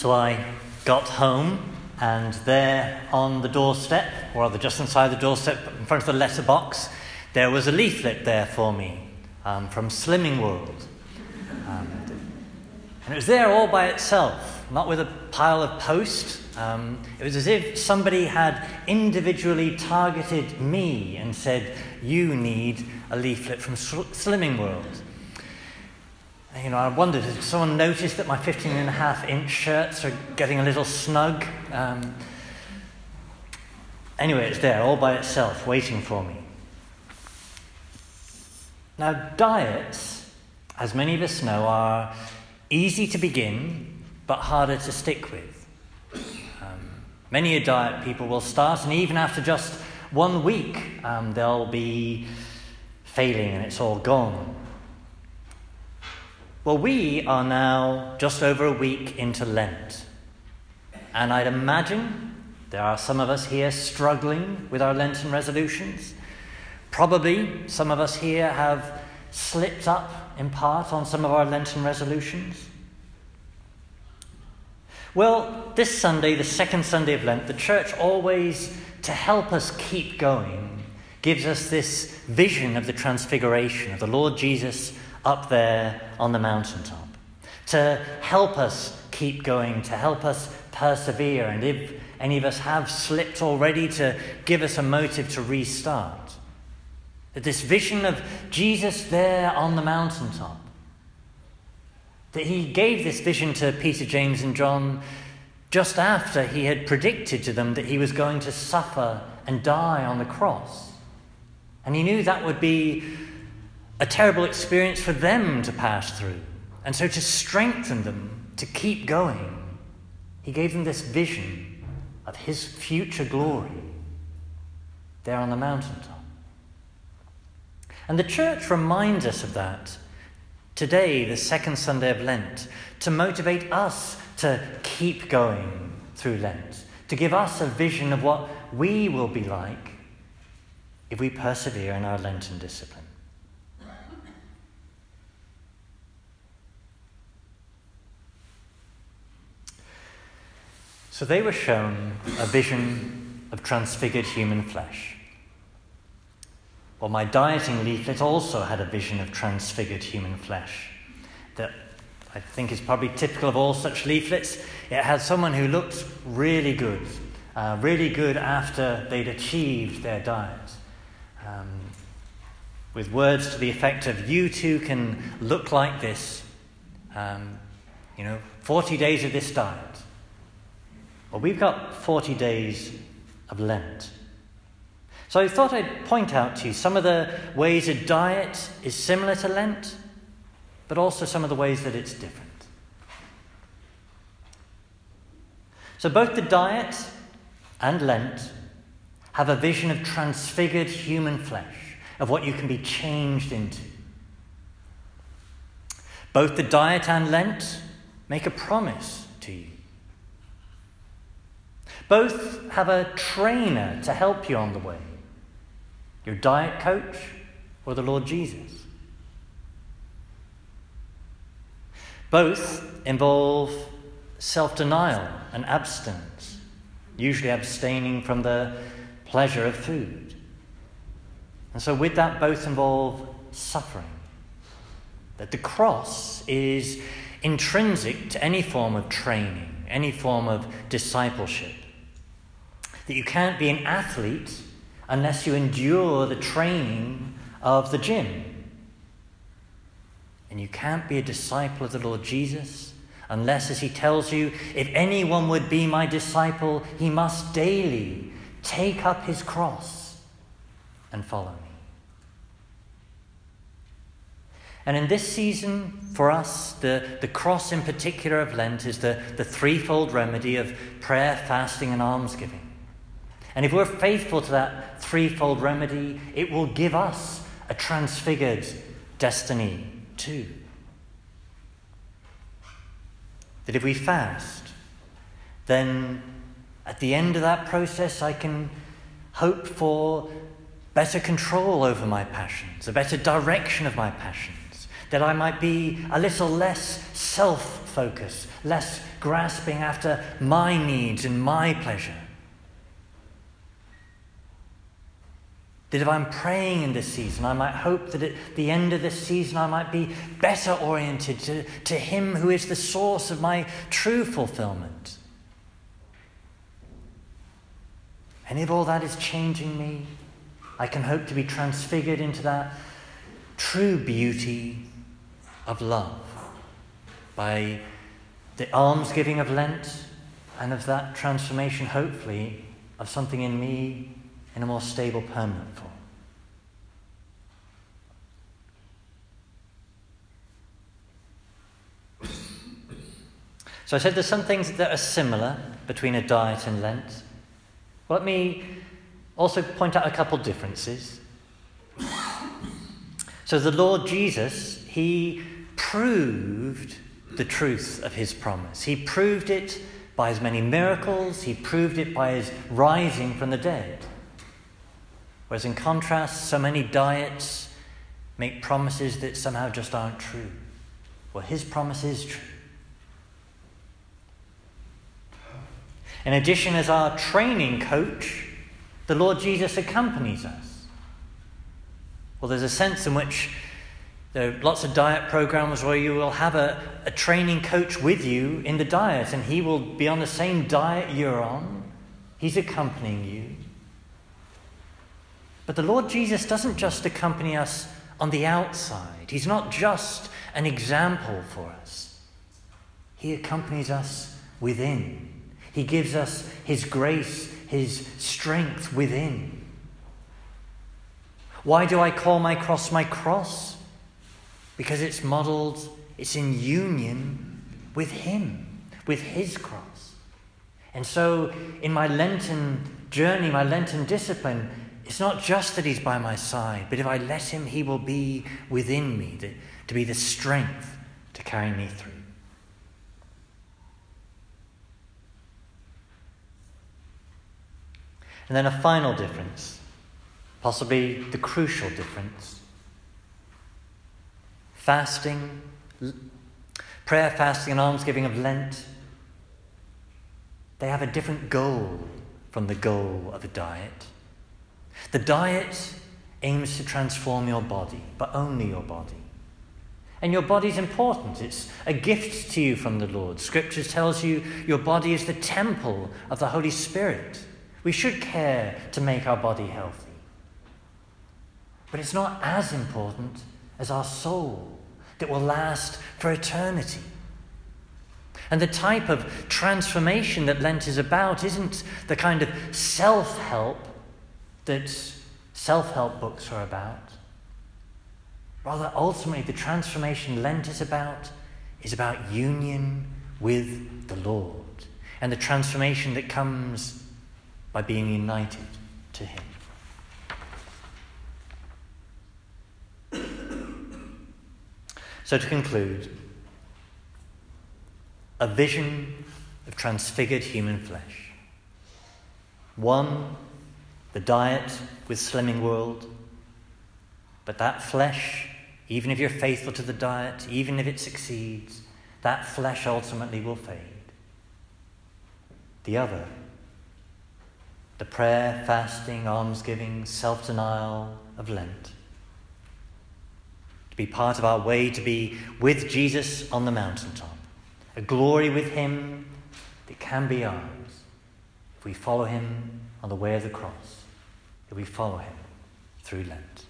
So I got home, and there on the doorstep, or rather just inside the doorstep, in front of the letterbox, there was a leaflet there for me from Slimming World. And it was there all by itself, not with a pile of post. It was as if somebody had individually targeted me and said, you need a leaflet from Slimming World. And, I wondered, did someone notice that my 15.5-inch shirts are getting a little snug? Anyway, it's there all by itself, waiting for me. Now, diets, as many of us know, are easy to begin, but harder to stick with. Many a diet people will start, and even after just 1 week, they'll be failing and it's all gone. Well, we are now just over a week into Lent. And I'd imagine there are some of us here struggling with our Lenten resolutions. Probably some of us here have slipped up in part on some of our Lenten resolutions. Well, this Sunday, the second Sunday of Lent, the church always, to help us keep going, gives us this vision of the transfiguration of the Lord Jesus up there on the mountaintop, to help us keep going, to help us persevere, and if any of us have slipped already, to give us a motive to restart. That this vision of Jesus there on the mountaintop, that he gave this vision to Peter, James, and John just after he had predicted to them that he was going to suffer and die on the cross. And he knew that would be a terrible experience for them to pass through. And so to strengthen them, to keep going, he gave them this vision of his future glory there on the mountaintop. And the church reminds us of that today, the second Sunday of Lent, to motivate us to keep going through Lent, to give us a vision of what we will be like if we persevere in our Lenten discipline. So they were shown a vision of transfigured human flesh. Well, my dieting leaflet also had a vision of transfigured human flesh that I think is probably typical of all such leaflets. It had someone who looked really good after they'd achieved their diet, with words to the effect of, you too can look like this, 40 days of this diet. Well, we've got 40 days of Lent. So I thought I'd point out to you some of the ways a diet is similar to Lent, but also some of the ways that it's different. So both the diet and Lent have a vision of transfigured human flesh, of what you can be changed into. Both the diet and Lent make a promise to you. Both have a trainer to help you on the way. Your diet coach or the Lord Jesus. Both involve self-denial and abstinence, usually abstaining from the pleasure of food. And so with that, both involve suffering. That the cross is intrinsic to any form of training, any form of discipleship. That you can't be an athlete unless you endure the training of the gym. And you can't be a disciple of the Lord Jesus unless, as he tells you, if anyone would be my disciple, he must daily take up his cross and follow me. And in this season, for us, the cross in particular of Lent is the threefold remedy of prayer, fasting, and almsgiving. And if we're faithful to that threefold remedy, it will give us a transfigured destiny too. That if we fast, then at the end of that process, I can hope for better control over my passions, a better direction of my passions, that I might be a little less self-focused, less grasping after my needs and my pleasure. That if I'm praying in this season, I might hope that at the end of this season I might be better oriented to Him who is the source of my true fulfillment. And if all that is changing me, I can hope to be transfigured into that true beauty of love by the almsgiving of Lent and of that transformation, hopefully, of something in me in a more stable, permanent form. So I said there's some things that are similar between a diet and Lent. Let me also point out a couple differences. So the Lord Jesus, He proved the truth of His promise. He proved it by His many miracles. He proved it by His rising from the dead. Whereas in contrast, so many diets make promises that somehow just aren't true. Well, His promise is true. In addition, as our training coach, the Lord Jesus accompanies us. Well, there's a sense in which there are lots of diet programs where you will have a training coach with you in the diet, and he will be on the same diet you're on. He's accompanying you. But the Lord Jesus doesn't just accompany us on the outside. He's not just an example for us. He accompanies us within. He gives us His grace, His strength within. Why do I call my cross my cross? Because it's modelled, it's in union with Him, with His cross. And so in my Lenten journey, my Lenten discipline, it's not just that He's by my side, but if I let Him, He will be within me, to be the strength to carry me through. And then a final difference, possibly the crucial difference. Fasting, prayer, fasting, and almsgiving of Lent, they have a different goal from the goal of a diet. The diet aims to transform your body, but only your body. And your body's important. It's a gift to you from the Lord. Scripture tells you your body is the temple of the Holy Spirit. We should care to make our body healthy. But it's not as important as our soul that will last for eternity. And the type of transformation that Lent is about isn't the kind of self-help that self-help books are about. Rather, ultimately, the transformation Lent is about union with the Lord and the transformation that comes by being united to Him. So to conclude, a vision of transfigured human flesh. One, the diet with Slimming World. But that flesh, even if you're faithful to the diet, even if it succeeds, that flesh ultimately will fade. The other, the prayer, fasting, almsgiving, self-denial of Lent. To be part of our way to be with Jesus on the mountaintop. A glory with Him that can be ours if we follow Him on the way of the cross, if we follow Him through Lent.